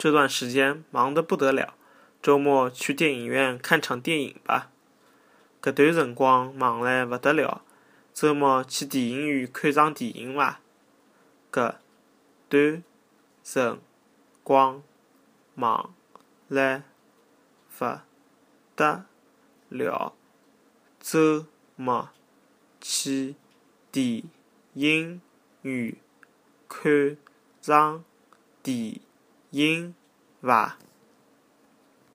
这段时间忙得不得了，周末去电影院看场电影吧。搿段辰光忙了勿得了，周末去电影院看场电影伐？搿段辰光忙了勿得了，周末去电影院看场电影伐？